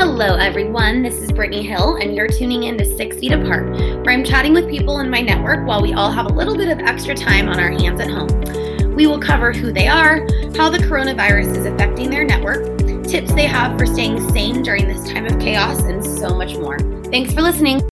Hello everyone, this is Brittany Hill and you're tuning in to 6 Feet Apart, where I'm chatting with people in my network while we all have a little bit of extra time on our hands at home. We will cover who they are, how the coronavirus is affecting their network, tips they have for staying sane during this time of chaos, and so much more. Thanks for listening.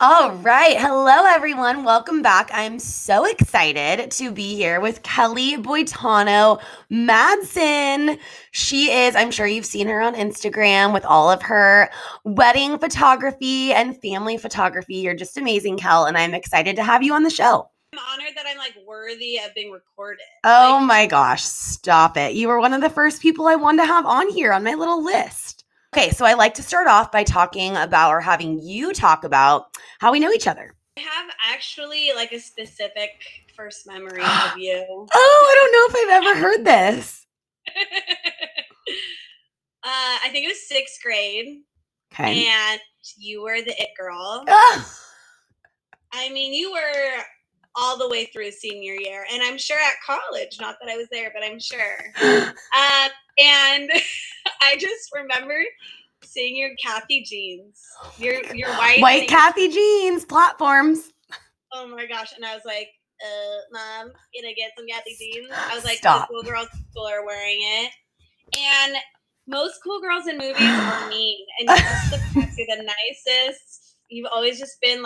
All right. Hello, everyone. Welcome back. I'm so excited to be here with Kelly Boitano Madsen. She is, I'm sure you've seen her on Instagram with all of her wedding photography and family photography. You're just amazing, Kel, and I'm excited to have you on the show. I'm honored that I'm worthy of being recorded. Oh my gosh. Stop it. You were one of the first people I wanted to have on here on my little list. Okay, so I like to start off by talking about or having you talk about how we know each other. I have actually a specific first memory of you. Oh, I don't know if I've ever heard this. I think it was sixth grade. Okay. And you were the it girl. I mean, you were all the way through senior year. And I'm sure at college, not that I was there, but I'm sure. And I just remember seeing your khaki jeans, your white khaki jeans, platforms. Oh my gosh. And I was like, Mom, can I get some khaki jeans? I was like, the cool girls at school are wearing it. And most cool girls in movies are mean. And you're just the nicest. You've always just been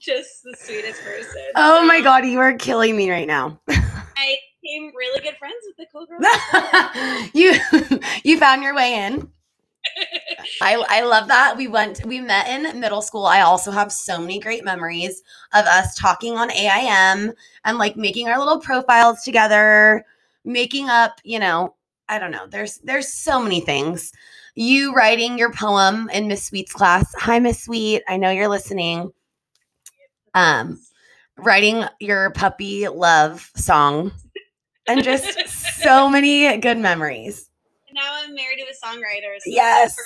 just the sweetest person. Oh my God. You are killing me right now. I became really good friends with the cool girls. You found your way in. I love that. We met in middle school. I also have so many great memories of us talking on AIM and making our little profiles together, making up, I don't know. There's so many things. You writing your poem in Miss Sweet's class. Hi, Miss Sweet. I know you're listening. Writing your puppy love song and just so many good memories. And now I'm married to a songwriter. So yes.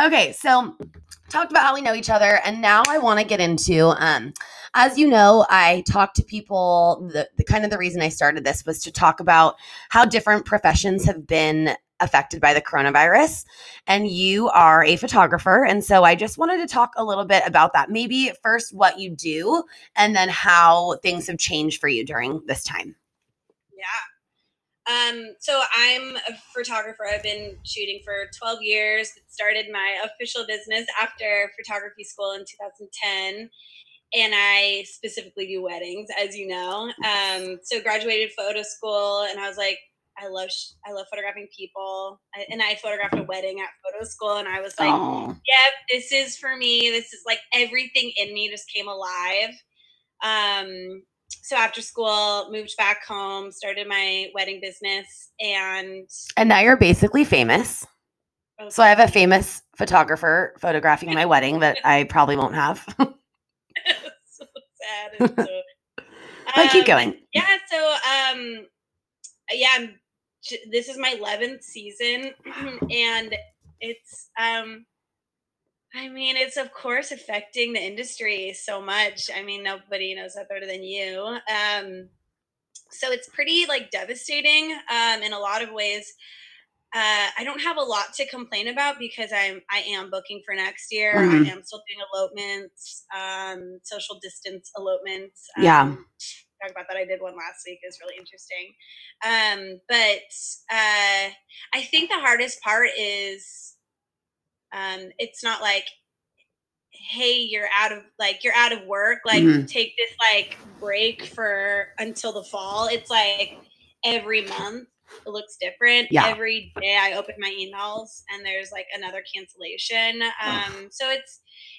Okay. So talked about how we know each other. And now I want to get into, as you know, I talk to people, the kind of the reason I started this was to talk about how different professions have been affected by the coronavirus, and you are a photographer. And so I just wanted to talk a little bit about that. Maybe first what you do and then how things have changed for you during this time. Yeah. So I'm a photographer. I've been shooting for 12 years. It started my official business after photography school in 2010. And I specifically do weddings, as you know. So graduated photo school and I was like, I love photographing people. I photographed a wedding at photo school and I was like, yep, this is for me. This is everything in me just came alive. So after school, moved back home, started my wedding business and now you're basically famous. Okay. So I have a famous photographer photographing my wedding that I probably won't have. So sad. And so, keep going. Yeah. So, this is my 11th season and it's, it's of course affecting the industry so much. I mean, nobody knows that better than you. So it's pretty devastating, in a lot of ways. I don't have a lot to complain about because I am booking for next year. Mm-hmm. I am still doing elopements, social distance elopements. Yeah. Talk about that. I did one last week. It was really interesting. But I think the hardest part is it's not hey, you're out of work. Mm-hmm. Take this break for until the fall. It's every month it looks different. Yeah. Every day I open my emails and there's another cancellation. So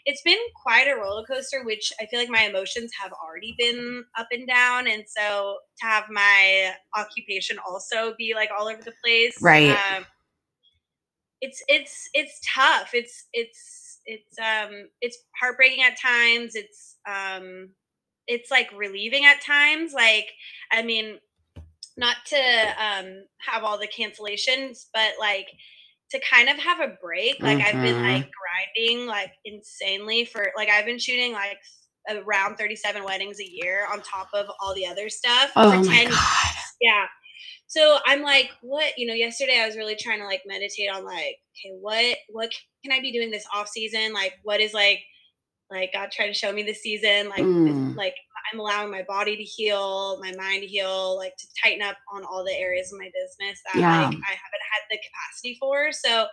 it's been quite a roller coaster, which I feel my emotions have already been up and down. And so to have my occupation also be all over the place. Right. It's tough. It's heartbreaking at times. It's relieving at times. Not to have all the cancellations, but to kind of have a break. Mm-hmm. I've been grinding insanely for I've been shooting around 37 weddings a year on top of all the other stuff. Oh for 10 my God. Years. Yeah. So I'm like, what, you know, yesterday I was really trying to like meditate on like, okay, what can I be doing this off season? Like, what is like God trying to show me this season? Like, like I'm allowing my body to heal, my mind to heal, like to tighten up on all the areas of my business that like I haven't had the capacity for. So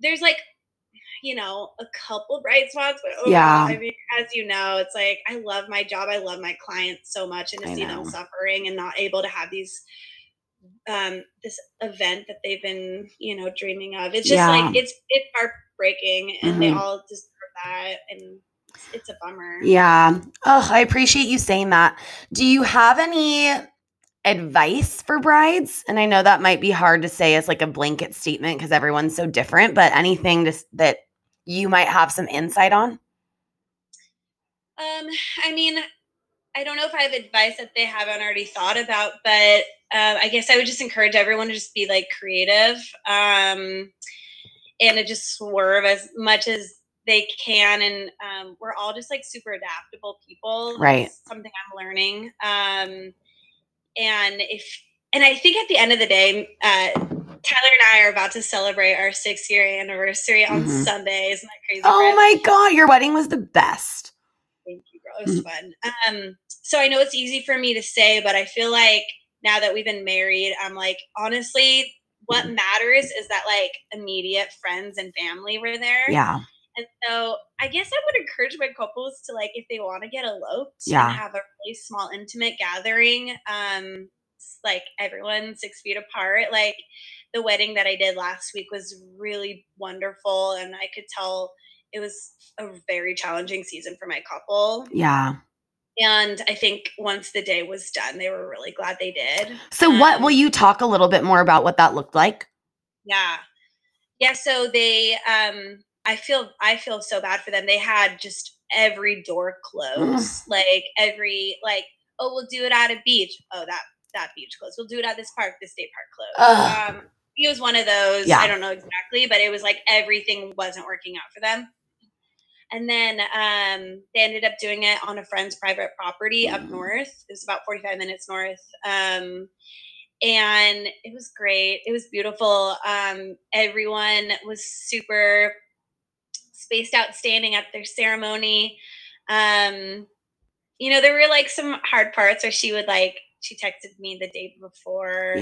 there's like, you know, a couple bright spots, but overall, I mean, as you know, it's like, I love my job. I love my clients so much. And to see them suffering and not able to have these, this event that they've been, you know, dreaming of. It's just like, it's heartbreaking and they all deserve that. And it's a bummer. Yeah. Oh, I appreciate you saying that. Do you have any advice for brides? And I know that might be hard to say as like a blanket statement because everyone's so different, but anything just that you might have some insight on? I mean, I don't know if I have advice that they haven't already thought about, but I guess I would just encourage everyone to just be like creative and to just swerve as much as they can. And we're all just like super adaptable people. Right. That's something I'm learning. And I think at the end of the day, Tyler and I are about to celebrate our 6-year anniversary on Sunday. Isn't that crazy? Oh my God. Your wedding was the best. Thank you, girl. It was fun. So I know it's easy for me to say, but I feel like now that we've been married, I'm like, honestly, what matters is that like immediate friends and family were there. Yeah. And so I guess I would encourage my couples to like, if they want to get eloped, and have a really small, intimate gathering, like everyone 6 feet apart. Like the wedding that I did last week was really wonderful. And I could tell it was a very challenging season for my couple. Yeah. And I think once the day was done, they were really glad they did. So what will you talk a little bit more about what that looked like? Yeah. Yeah. So they, I feel so bad for them. They had just every door closed, like every, like, oh, we'll do it at a beach. Oh, that beach closed. We'll do it at this park. This state park closed. It was one of those. Yeah. I don't know exactly, but it was like everything wasn't working out for them. And then they ended up doing it on a friend's private property up north. It was about 45 minutes north. And it was great. It was beautiful. Everyone was super spaced out, standing at their ceremony. You know, there were like some hard parts where she texted me the day before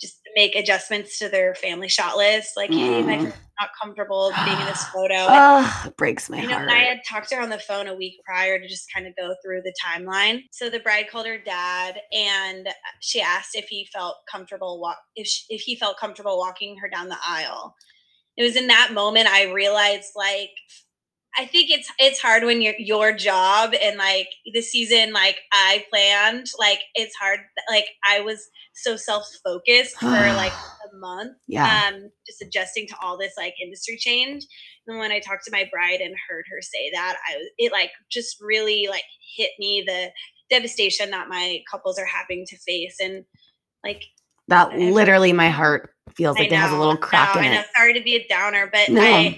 just to make adjustments to their family shot list. Like, hey, my friend's not comfortable being in this photo. It breaks my heart. I had talked to her on the phone a week prior to just kind of go through the timeline. So the bride called her dad and she asked if he felt comfortable walking her down the aisle. It was in that moment I realized, like, I think it's hard when your job and like the season, like I planned, like it's hard. Like I was so self-focused for like a month, just adjusting to all this like industry change. And when I talked to my bride and heard her say that, it like just really like hit me, the devastation that my couples are having to face. And like that literally my heart feels like it has a little crack in it. Sorry to be a downer, but no.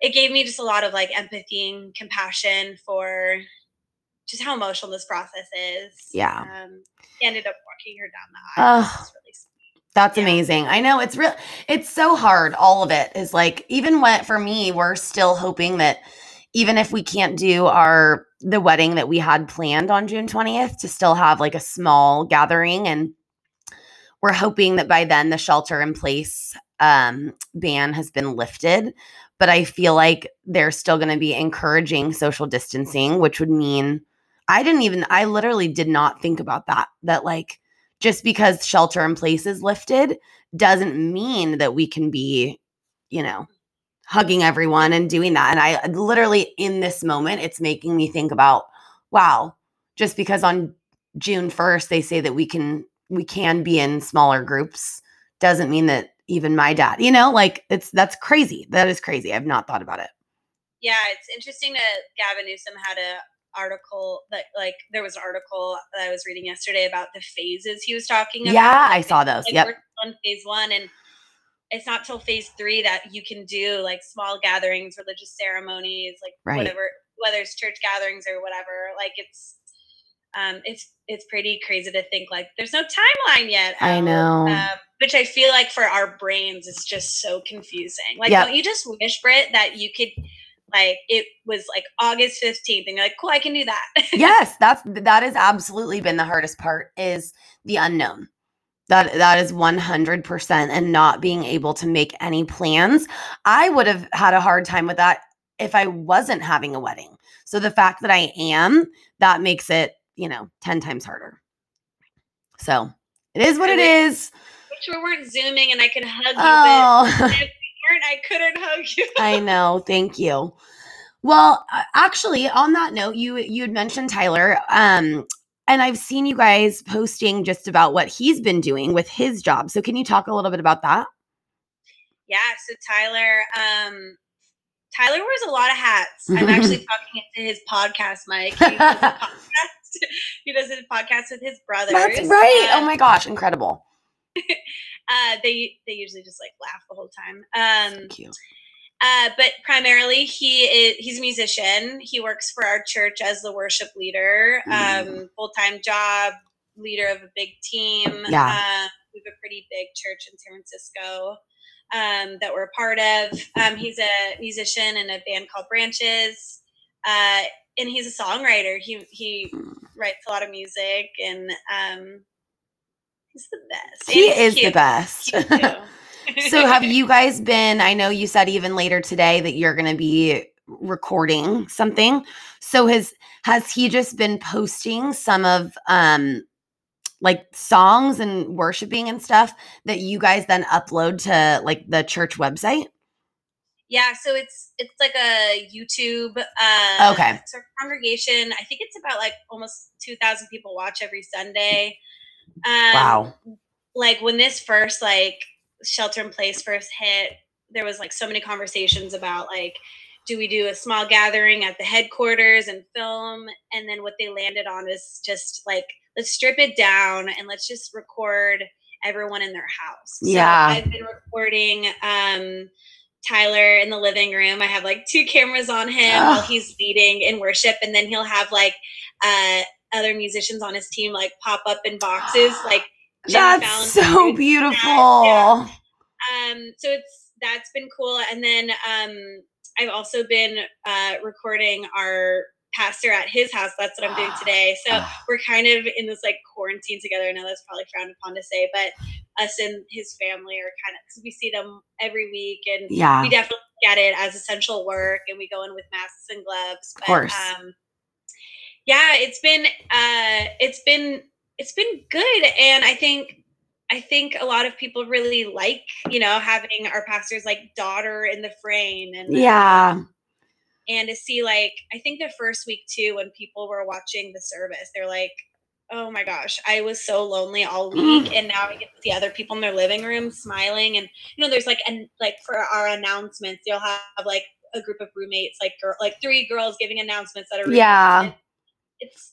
It gave me just a lot of like empathy and compassion for just how emotional this process is. Yeah. He ended up walking her down the aisle. That's really sweet. That's amazing. I know it's real. It's so hard. All of it is like, even what for me, we're still hoping that even if we can't do the wedding that we had planned on June 20th, to still have like a small gathering. And we're hoping that by then the shelter in place ban has been lifted. But I feel like they're still going to be encouraging social distancing, which would mean I literally did not think about that like just because shelter in place is lifted doesn't mean that we can be, you know, hugging everyone and doing that. And I literally in this moment, it's making me think about, wow, just because on June 1st, they say that we can be in smaller groups doesn't mean that even my dad, you know, like that's crazy. That is crazy. I've not thought about it. Yeah. It's interesting that Gavin Newsom had an article that like there was an article that I was reading yesterday about the phases he was talking about. Yeah. I saw those. Like, we're on phase 1 and it's not till phase 3 that you can do like small gatherings, religious ceremonies, like whatever, whether it's church gatherings or whatever, like it's, It's pretty crazy to think like there's no timeline yet. I know. Which I feel like for our brains, it's just so confusing. Like, Don't you just wish, Britt, that you could, like, it was like August 15th and you're like, cool, I can do that. Yes. That has absolutely been the hardest part, is the unknown. That is 100%, and not being able to make any plans. I would have had a hard time with that if I wasn't having a wedding. So the fact that I am, that makes it, 10 times harder. So it is what it is. Which we weren't Zooming and I could hug you. Oh. But if we weren't, I couldn't hug you. I know. Thank you. Well, actually, on that note, you had mentioned Tyler. And I've seen you guys posting just about what he's been doing with his job. So can you talk a little bit about that? Yeah. So Tyler wears a lot of hats. I'm actually talking to his podcast, Mike. He does his podcast with his brothers. That's right. Oh my gosh. Incredible. They usually just like laugh the whole time. So cute. But primarily he's a musician. He works for our church as the worship leader, full-time job, leader of a big team. Yeah. We have a pretty big church in San Francisco that we're a part of. He's a musician in a band called Branches, and he's a songwriter. He writes a lot of music, and he's the best. He is cute. The best. So have you guys been, I know you said even later today that you're going to be recording something. So has he just been posting some of like songs and worshiping and stuff that you guys then upload to like the church website? Yeah. So it's like a YouTube, sort of congregation. I think it's about like almost 2,000 people watch every Sunday. Wow. Like when this first, like, shelter in place first hit, there was like so many conversations about like, do we do a small gathering at the headquarters and film? And then what they landed on is just like, let's strip it down and let's just record everyone in their house. Yeah. So I've been recording Tyler in the living room. I have like 2 cameras on him while he's leading in worship, and then he'll have like other musicians on his team like pop up in boxes like That's so beautiful. That, yeah. So that's been cool. And then I've also been recording our pastor at his house. That's what I'm doing today. So we're kind of in this like quarantine together. I know that's probably frowned upon to say, but us and his family are kind of, because we see them every week, and we definitely get it as essential work, and we go in with masks and gloves. But, of course. Yeah, it's been good. And I think a lot of people really like, having our pastor's like daughter in the frame, and and to see like, I think the first week too, when people were watching the service, they're like, oh my gosh, I was so lonely all week. And now I get to see other people in their living room smiling. And there's like, and like for our announcements, you'll have like a group of roommates, like 3 girls giving announcements that are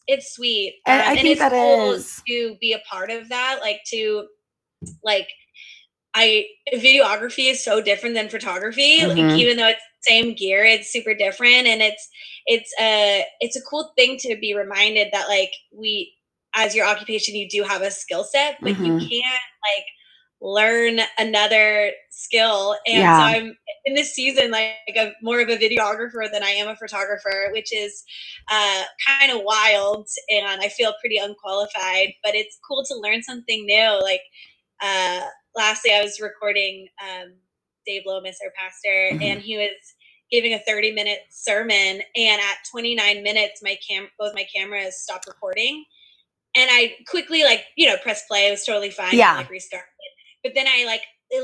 It's sweet. I think it's that cool is to be a part of that. Like videography is so different than photography. Mm-hmm. Like even though it's the same gear, it's super different. And it's a cool thing to be reminded that like as your occupation, you do have a skill set, but you can't like learn another skill. And so I'm in this season, like I'm more of a videographer than I am a photographer, which is kind of wild, and I feel pretty unqualified, but it's cool to learn something new. Like lastly, I was recording Dave Lomas, our pastor, and he was giving a 30-minute sermon, and at 29 minutes, both my cameras stopped recording, and I quickly press play. It was totally fine. Yeah. And, restarted. But then I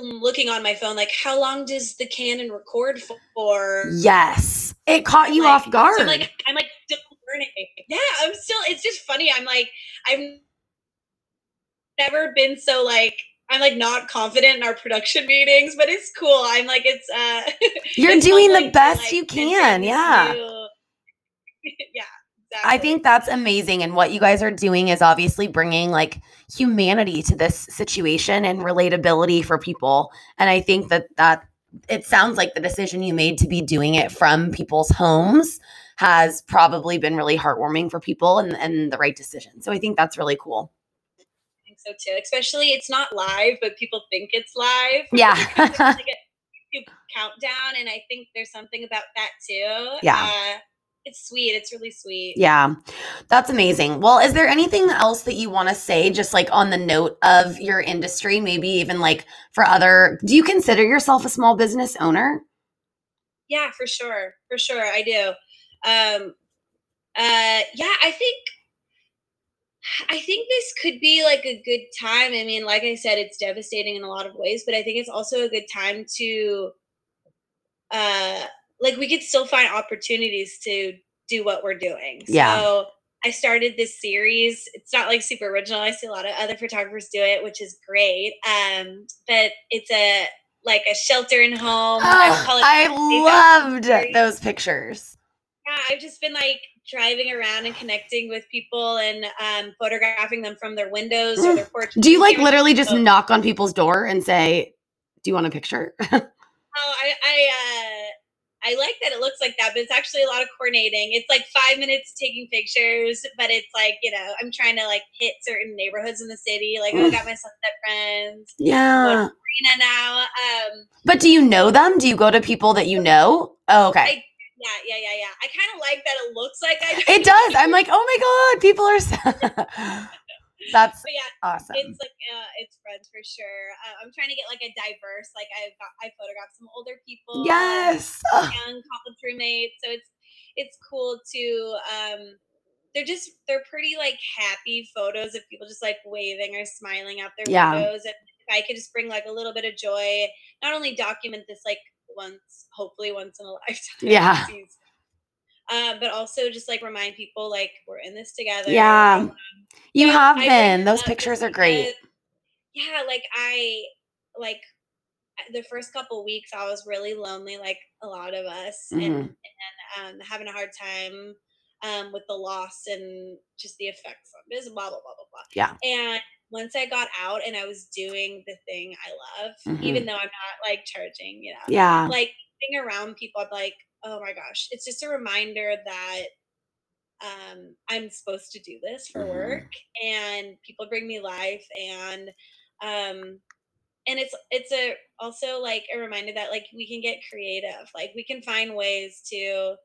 looking on my phone, like, how long does the Canon record for? Yes. It caught you off guard. So I'm still learning. Yeah, it's just funny. I'm like, I've never been so I'm not confident in our production meetings, but it's cool. I'm like, it's, you're it's doing the best you can. Yeah. Yeah. Exactly. I think that's amazing. And what you guys are doing is obviously bringing humanity to this situation and relatability for people. And I think that it sounds like the decision you made to be doing it from people's homes has probably been really heartwarming for people and the right decision. So I think that's really cool. I think so too. Especially it's not live, but people think it's live. Yeah. It's like a YouTube countdown. And I think there's something about that too. Yeah. It's sweet. It's really sweet. Yeah. That's amazing. Well, is there anything else that you want to say just like on the note of your industry, maybe even like for other, do you consider yourself a small business owner? Yeah, for sure. For sure. I do. Yeah, I think this could be like a good time. I mean, like I said, it's devastating in a lot of ways, but I think it's also a good time to, like we could still find opportunities to do what we're doing. Yeah. So I started this series. It's not like super original. I see a lot of other photographers do it, which is great. But it's a shelter in home. I loved those pictures. Yeah. I've just been like driving around and connecting with people and photographing them from their windows or their porches. Do you like literally just knock on people's door and say, do you want a picture? I like that it looks like that, but it's actually a lot of coordinating. It's like 5 minutes taking pictures, but it's like, you know, I'm trying to like hit certain neighborhoods in the city. Like I got my sunset friends. Yeah. Marina now. But do you know them? Do you go to people that you know? Oh, okay. Yeah. I kind of like that it looks like I do. It does. I'm like, oh my God, people are so... That's awesome. It's like it's friends for sure. I'm trying to get like a diverse. Like I photographed some older people. Yes. Young college roommates. So it's cool to. They're pretty like happy photos of people just like waving or smiling out their windows. And if I could just bring like a little bit of joy, not only document this like hopefully once in a lifetime. Yeah. But also just like remind people like we're in this together. Yeah. You have been. Those pictures are great. Yeah. Like the first couple weeks I was really lonely, like a lot of us and having a hard time with the loss and just the effects of this, blah, blah, blah, blah, blah. Yeah. And once I got out and I was doing the thing I love, even though I'm not like charging, you know, yeah, like being around people, I'm like, oh my gosh, it's just a reminder that I'm supposed to do this for work and people bring me life and it's also like a reminder that like we can get creative, like we can find ways to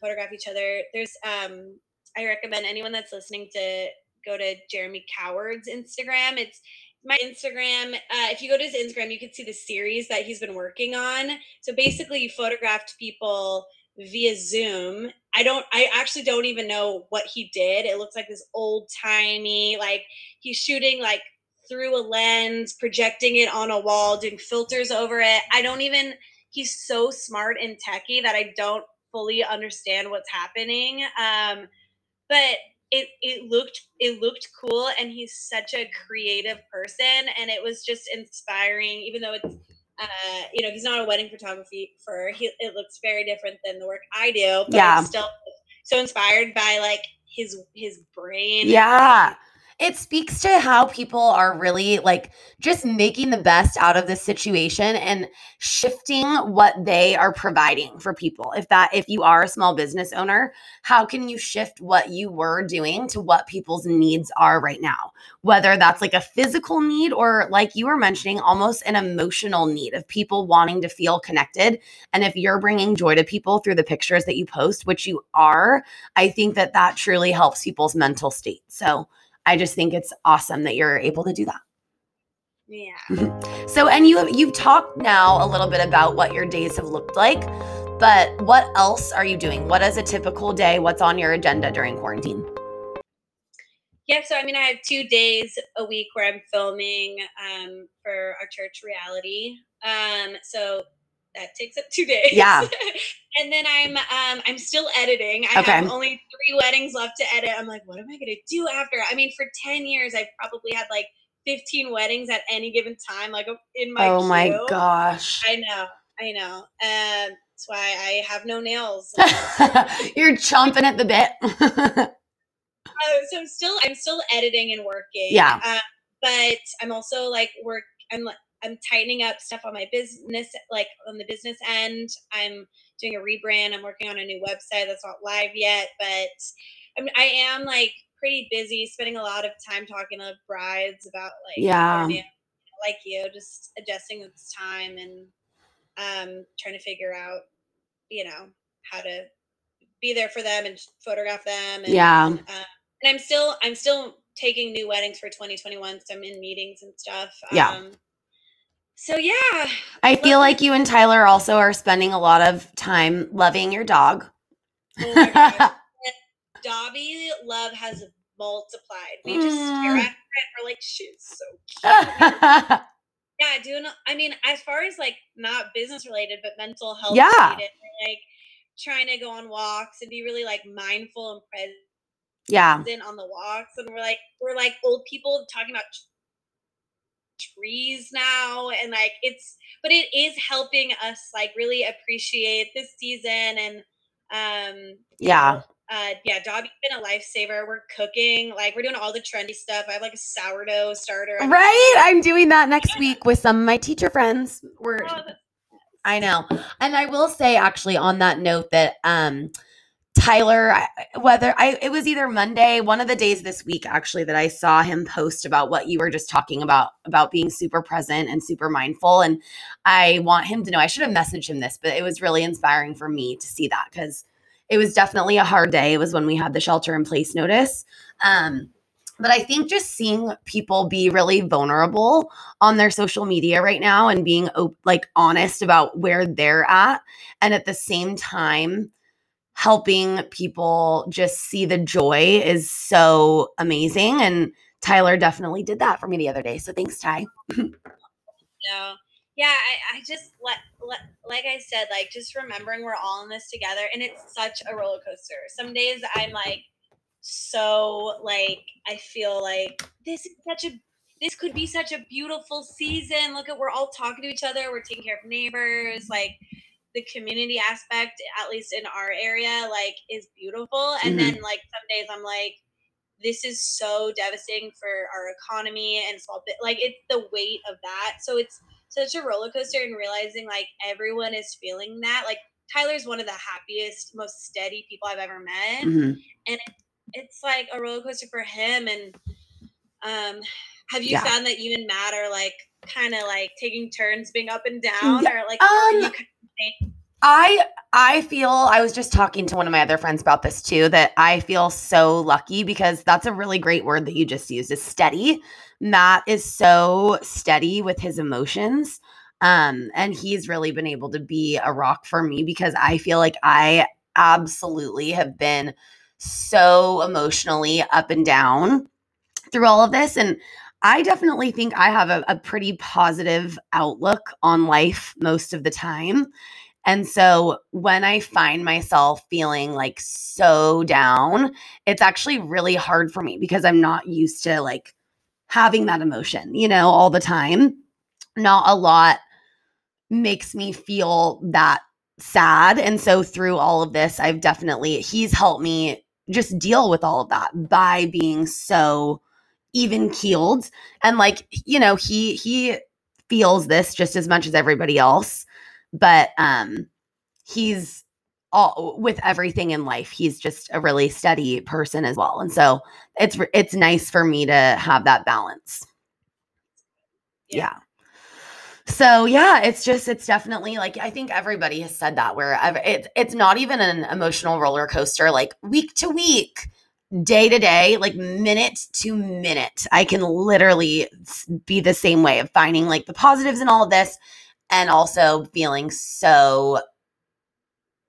photograph each other. There's I recommend anyone that's listening to go to Jeremy Coward's Instagram. It's my Instagram. If you go to his Instagram, you can see the series that he's been working on. So basically, you photographed people via Zoom. I actually don't even know what he did. It looks like this old timey, like he's shooting like through a lens, projecting it on a wall, doing filters over it. He's so smart and techie that I don't fully understand what's happening. But it looked cool, and he's such a creative person, and it was just inspiring. Even though it's you know, he's not a wedding photographer, it looks very different than the work I do. But yeah, I'm still so inspired by like his brain. Yeah, it speaks to how people are really like just making the best out of this situation and shifting what they are providing for people. If you are a small business owner, how can you shift what you were doing to what people's needs are right now? Whether that's like a physical need or like you were mentioning, almost an emotional need of people wanting to feel connected. And if you're bringing joy to people through the pictures that you post, which you are, I think that truly helps people's mental state. So I just think it's awesome that you're able to do that. Yeah. So, and you've talked now a little bit about what your days have looked like, but what else are you doing? What is a typical day? What's on your agenda during quarantine? Yeah. So, I mean, I have 2 days a week where I'm filming for our church reality. So that takes up 2 days. Yeah. And then I'm still editing. I have only 3 weddings left to edit. I'm like, what am I going to do after? I mean, for 10 years, I've probably had like 15 weddings at any given time, like in my queue. Oh my gosh. I know. That's why I have no nails. You're chomping at the bit. So I'm still editing and working. Yeah. But I'm also like I'm tightening up stuff on my business, like on the business end. I'm doing a rebrand. I'm working on a new website that's not live yet, but I am like pretty busy, spending a lot of time talking to brides about like, like you, just adjusting with time and trying to figure out, you know, how to be there for them and photograph them. And, and I'm still taking new weddings for 2021. So I'm in meetings and stuff. I feel like you and Tyler also are spending a lot of time loving your dog. Oh my God. Dobby love has multiplied. We just stare at it. We're like, she's so cute. As far as like not business related, but mental health related, like trying to go on walks and be really like mindful and present on the walks. And we're like old people talking about trees now, and like it is helping us like really appreciate this season. And Dobby's been a lifesaver. We're cooking, like we're doing all the trendy stuff. I have like a sourdough starter. Right, I'm doing that next week with some of my teacher friends. I know. And I will say actually on that note that Tyler, it was either Monday, one of the days this week actually, that I saw him post about what you were just talking about being super present and super mindful. And I want him to know, I should have messaged him this, but it was really inspiring for me to see that because it was definitely a hard day. It was when we had the shelter in place notice. But I think just seeing people be really vulnerable on their social media right now and being like honest about where they're at, and at the same time helping people just see the joy is so amazing. And Tyler definitely did that for me the other day. So thanks, Ty. I just like I said, like just remembering we're all in this together, and it's such a roller coaster. Some days I'm like, so like I feel like this could be such a beautiful season. Look at, we're all talking to each other. We're taking care of neighbors. Like the community aspect, at least in our area, like is beautiful. And then like some days I'm like, this is so devastating for our economy and small bit. Like it's the weight of that. So it's such a roller coaster, and realizing like everyone is feeling that. Like Tyler's one of the happiest, most steady people I've ever met. And it's like a roller coaster for him. And have you found that you and Matt are like kind of like taking turns being up and down, or like I feel, I was just talking to one of my other friends about this too, that I feel so lucky, because that's a really great word that you just used, is steady. Matt is so steady with his emotions. And he's really been able to be a rock for me, because I feel like I absolutely have been so emotionally up and down through all of this. And I definitely think I have a pretty positive outlook on life most of the time. And so when I find myself feeling like so down, it's actually really hard for me, because I'm not used to like having that emotion, you know, all the time. Not a lot makes me feel that sad. And so through all of this, I've definitely, he's helped me just deal with all of that by being so even keeled. And like, you know, he feels this just as much as everybody else. But he's all with everything in life. He's just a really steady person as well. And so it's nice for me to have that balance. Yeah. So yeah, it's definitely like, I think everybody has said that, where it's not even an emotional roller coaster, like week to week, day to day, like minute to minute. I can literally be the same way, of finding like the positives in all of this, and also feeling so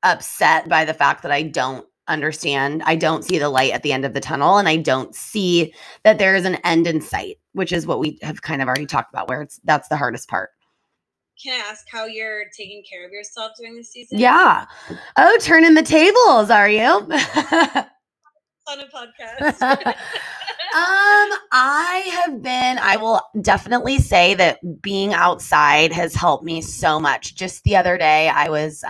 upset by the fact that I don't understand. I don't see the light at the end of the tunnel, and I don't see that there is an end in sight, which is what we have kind of already talked about, where that's the hardest part. Can I ask how you're taking care of yourself during this season? Yeah. Oh, turning the tables, are you? On a podcast. I will definitely say that being outside has helped me so much. Just the other day, I was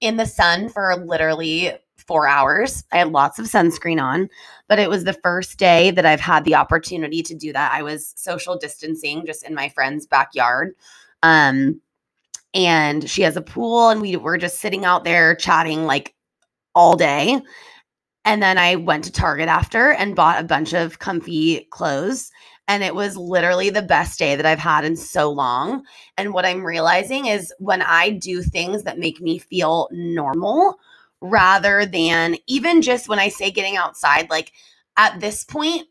in the sun for literally 4 hours. I had lots of sunscreen on, but it was the first day that I've had the opportunity to do that. I was social distancing just in my friend's backyard. And she has a pool, and we were just sitting out there chatting like all day. And then I went to Target after and bought a bunch of comfy clothes. And it was literally the best day that I've had in so long. And what I'm realizing is when I do things that make me feel normal, rather than even just when I say getting outside, like at this point,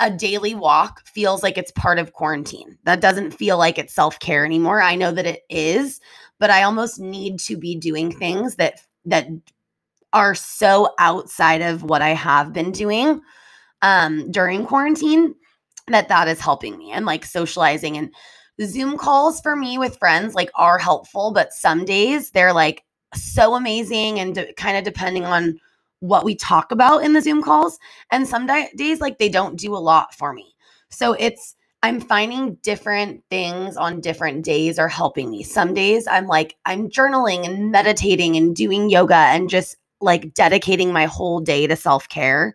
a daily walk feels like it's part of quarantine. That doesn't feel like it's self-care anymore. I know that it is, but I almost need to be doing things that are so outside of what I have been doing during quarantine that is helping me. And like socializing and Zoom calls for me with friends like are helpful, but some days they're like so amazing and kind of depending on what we talk about in the Zoom calls. And some days like they don't do a lot for me. So I'm finding different things on different days are helping me. Some days I'm journaling and meditating and doing yoga and just like dedicating my whole day to self-care.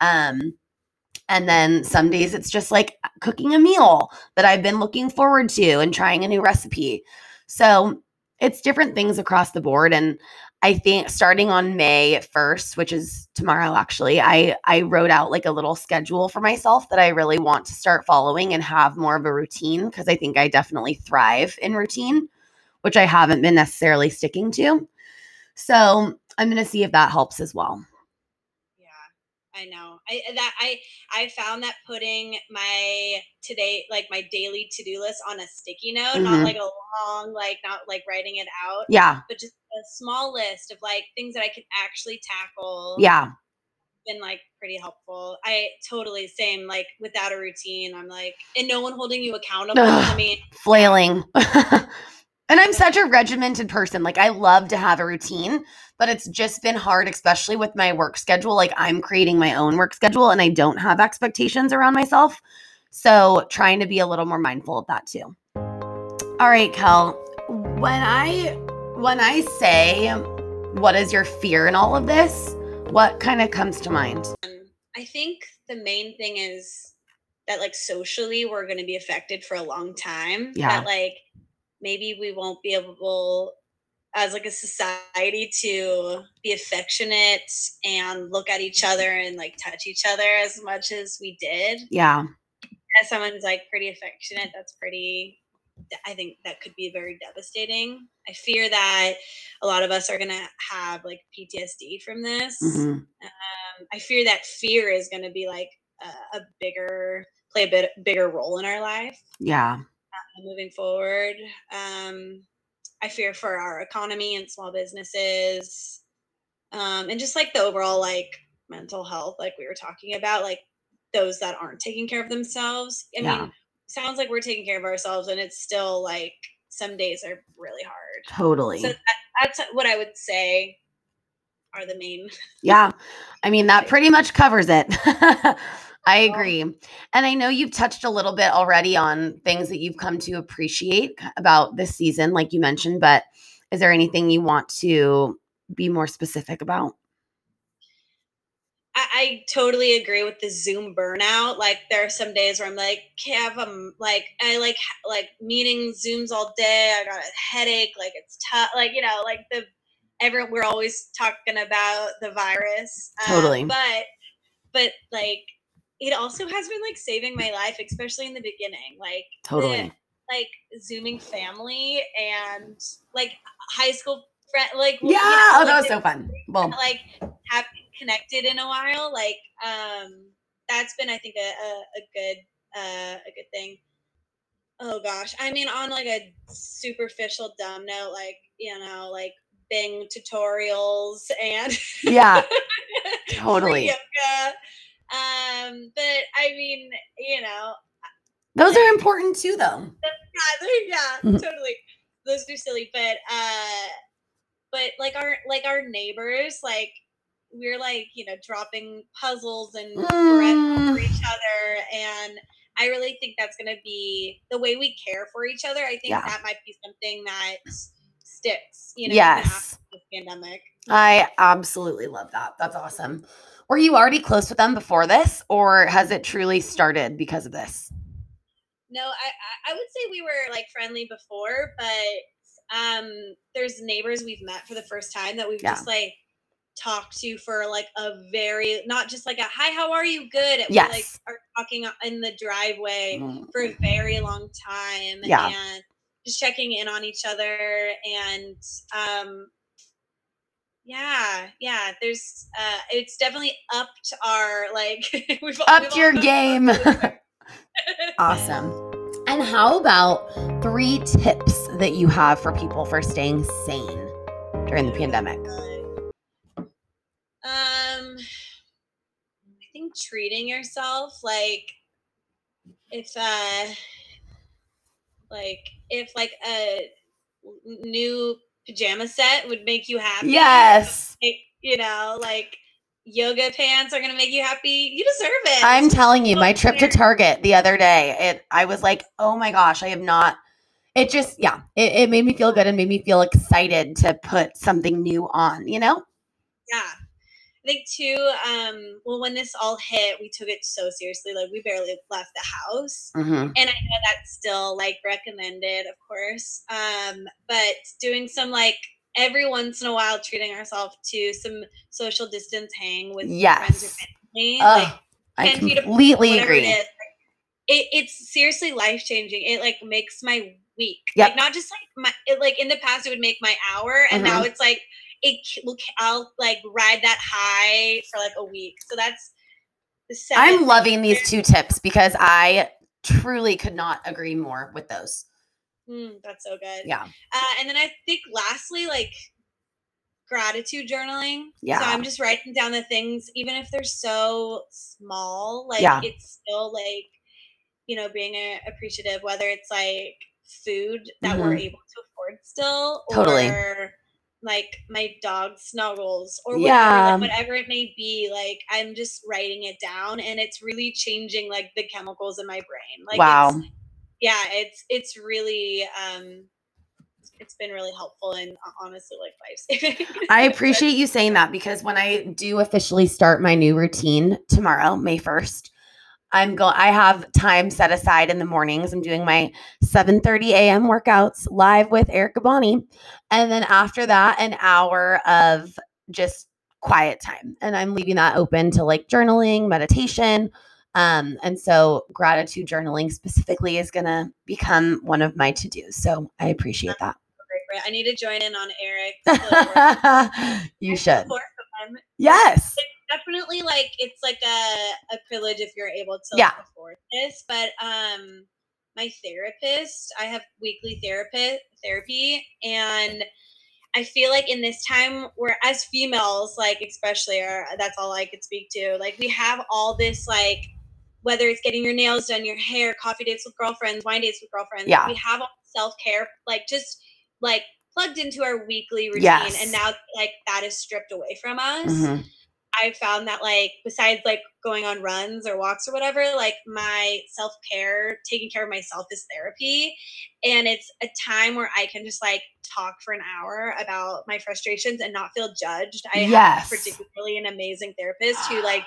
And then some days it's just like cooking a meal that I've been looking forward to and trying a new recipe. So it's different things across the board. And I think starting on May 1st, which is tomorrow, actually, I wrote out like a little schedule for myself that I really want to start following and have more of a routine, because I think I definitely thrive in routine, which I haven't been necessarily sticking to. So I'm going to see if that helps as well. I know. I found that putting my daily to-do list on a sticky note, mm-hmm. not like a long, like not like writing it out. Yeah. But just a small list of like things that I can actually tackle. Yeah. Been like pretty helpful. I totally same, like without a routine, I'm like, and no one holding you accountable. I mean, flailing. And I'm such a regimented person. Like I love to have a routine, but it's just been hard, especially with my work schedule. Like I'm creating my own work schedule and I don't have expectations around myself. So trying to be a little more mindful of that too. All right, Kel, when I say, what is your fear in all of this? What kind of comes to mind? I think the main thing is that like socially we're going to be affected for a long time. Yeah. That like, maybe we won't be able as like a society to be affectionate and look at each other and like touch each other as much as we did. Yeah. As someone's like pretty affectionate, I think that could be very devastating. I fear that a lot of us are going to have like PTSD from this. Mm-hmm. I fear that fear is going to be like play a bigger role in our life. Yeah. Moving forward, I fear for our economy and small businesses, and just like the overall like mental health, like we were talking about, like those that aren't taking care of themselves. I mean, sounds like we're taking care of ourselves, and it's still like some days are really hard. Totally. So that's what I would say are the main. Yeah, I mean that pretty much covers it. I agree. And I know you've touched a little bit already on things that you've come to appreciate about this season, like you mentioned, but is there anything you want to be more specific about? I totally agree with the Zoom burnout. Like there are some days where I'm like, I like meeting Zooms all day. I got a headache. Like it's tough. Like, you know, like we're always talking about the virus. Totally. But like, it also has been like saving my life, especially in the beginning, like totally like Zooming family and like high school friend, like, yeah, you know, oh, that was so fun. Well, like have connected in a while. Like, that's been, I think a good thing. Oh gosh. I mean, on like a superficial dumb note, like, you know, like Bing tutorials and yeah, totally. Yoga. But I mean, you know, those are important too, though. Yeah, totally. Those do silly, but like our neighbors, like we're like, you know, dropping puzzles and for each other. And I really think that's going to be the way we care for each other. I think that might be something that sticks, you know, yes, after the pandemic. I absolutely love that. That's awesome. Were you already close with them before this, or has it truly started because of this? No, I would say we were like friendly before, but there's neighbors we've met for the first time that we've just like talked to for like a very, not just like a hi, how are you? Good. It was like are talking in the driveway for a very long time and just checking in on each other. And there's it's definitely upped our like we've upped your game. Awesome. And how about 3 tips that you have for people for staying sane during the pandemic? I think treating yourself, like if a new pajama set would make you happy. Yes. Like, you know, like yoga pants are going to make you happy. You deserve it. I'm telling you, my trip to Target the other day, I was like, oh my gosh, I have not. It just, it made me feel good and made me feel excited to put something new on, you know? Yeah. I think too, when this all hit, we took it so seriously. Like we barely left the house. Mm-hmm. And I know that's still like recommended, of course. But doing some like every once in a while, treating ourselves to some social distance hang with friends or family. I completely agree. It's seriously life-changing. It like makes my week. Yep. Like not just like in the past it would make my hour and now it's like, I'll like ride that high for like a week. So that's the second. I'm loving these 2 tips because I truly could not agree more with those. That's so good. Yeah. And then I think lastly, like gratitude journaling. Yeah. So I'm just writing down the things, even if they're so small, like it's still like, you know, being appreciative, whether it's like food that we're able to afford still or like my dog Snuggles or whatever, like whatever it may be, like I'm just writing it down and it's really changing like the chemicals in my brain. Like it's really, it's been really helpful and honestly like life-saving. I appreciate you saying that because when I do officially start my new routine tomorrow, May 1st, I have time set aside in the mornings. I'm doing my 7:30 a.m. workouts live with Eric Gabani. And then after that, an hour of just quiet time. And I'm leaving that open to like journaling, meditation. And so gratitude journaling specifically is going to become one of my to-dos. So I appreciate that. I need to join in on Eric. You should. Yes. Definitely, like it's like a privilege if you're able to afford this. But my therapist, I have weekly therapy, and I feel like in this time, where as females, like especially, that's all I could speak to. Like we have all this, like whether it's getting your nails done, your hair, coffee dates with girlfriends, wine dates with girlfriends. Yeah. We have all self-care, like just like plugged into our weekly routine, and now like that is stripped away from us. Mm-hmm. I found that like besides like going on runs or walks or whatever, like my self-care, taking care of myself is therapy. And it's a time where I can just like talk for an hour about my frustrations and not feel judged. I have particularly an amazing therapist who like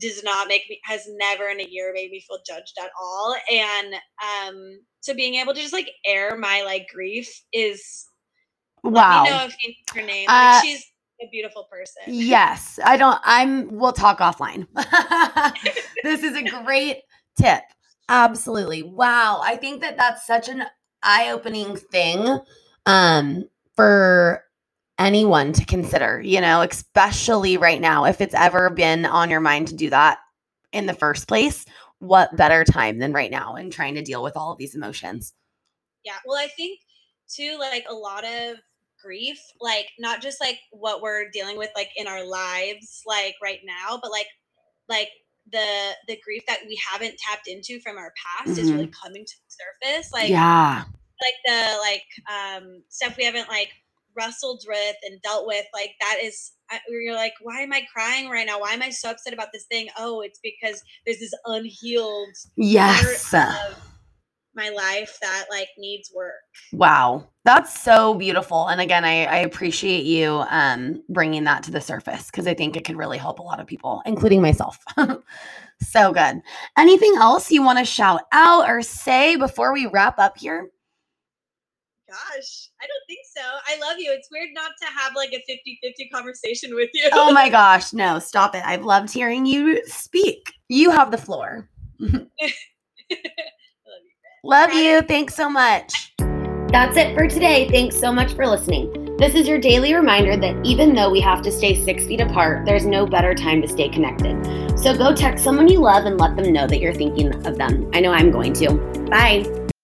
does not make me, has never in a year made me feel judged at all. And so being able to just like air my like grief is, let me know if you need her name. Like, she's a beautiful person. Yes. We'll talk offline. This is a great tip. Absolutely. Wow. I think that that's such an eye-opening thing for anyone to consider, you know, especially right now, if it's ever been on your mind to do that in the first place, what better time than right now and trying to deal with all of these emotions. Yeah. Well, I think too, like a lot of grief, like not just like what we're dealing with like in our lives like right now, but like the grief that we haven't tapped into from our past is really coming to the surface, like like the stuff we haven't like wrestled with and dealt with, like that is, you're like, why am I crying right now? Why am I so upset about this thing? Oh, it's because there's this unhealed my life that like needs work. Wow. That's so beautiful. And again, I appreciate you bringing that to the surface because I think it could really help a lot of people, including myself. So good. Anything else you want to shout out or say before we wrap up here? Gosh, I don't think so. I love you. It's weird not to have like a 50-50 conversation with you. Oh my gosh. No, stop it. I've loved hearing you speak. You have the floor. Love you. Thanks so much. That's it for today. Thanks so much for listening. This is your daily reminder that even though we have to stay 6 feet apart, there's no better time to stay connected. So go text someone you love and let them know that you're thinking of them. I know I'm going to. Bye.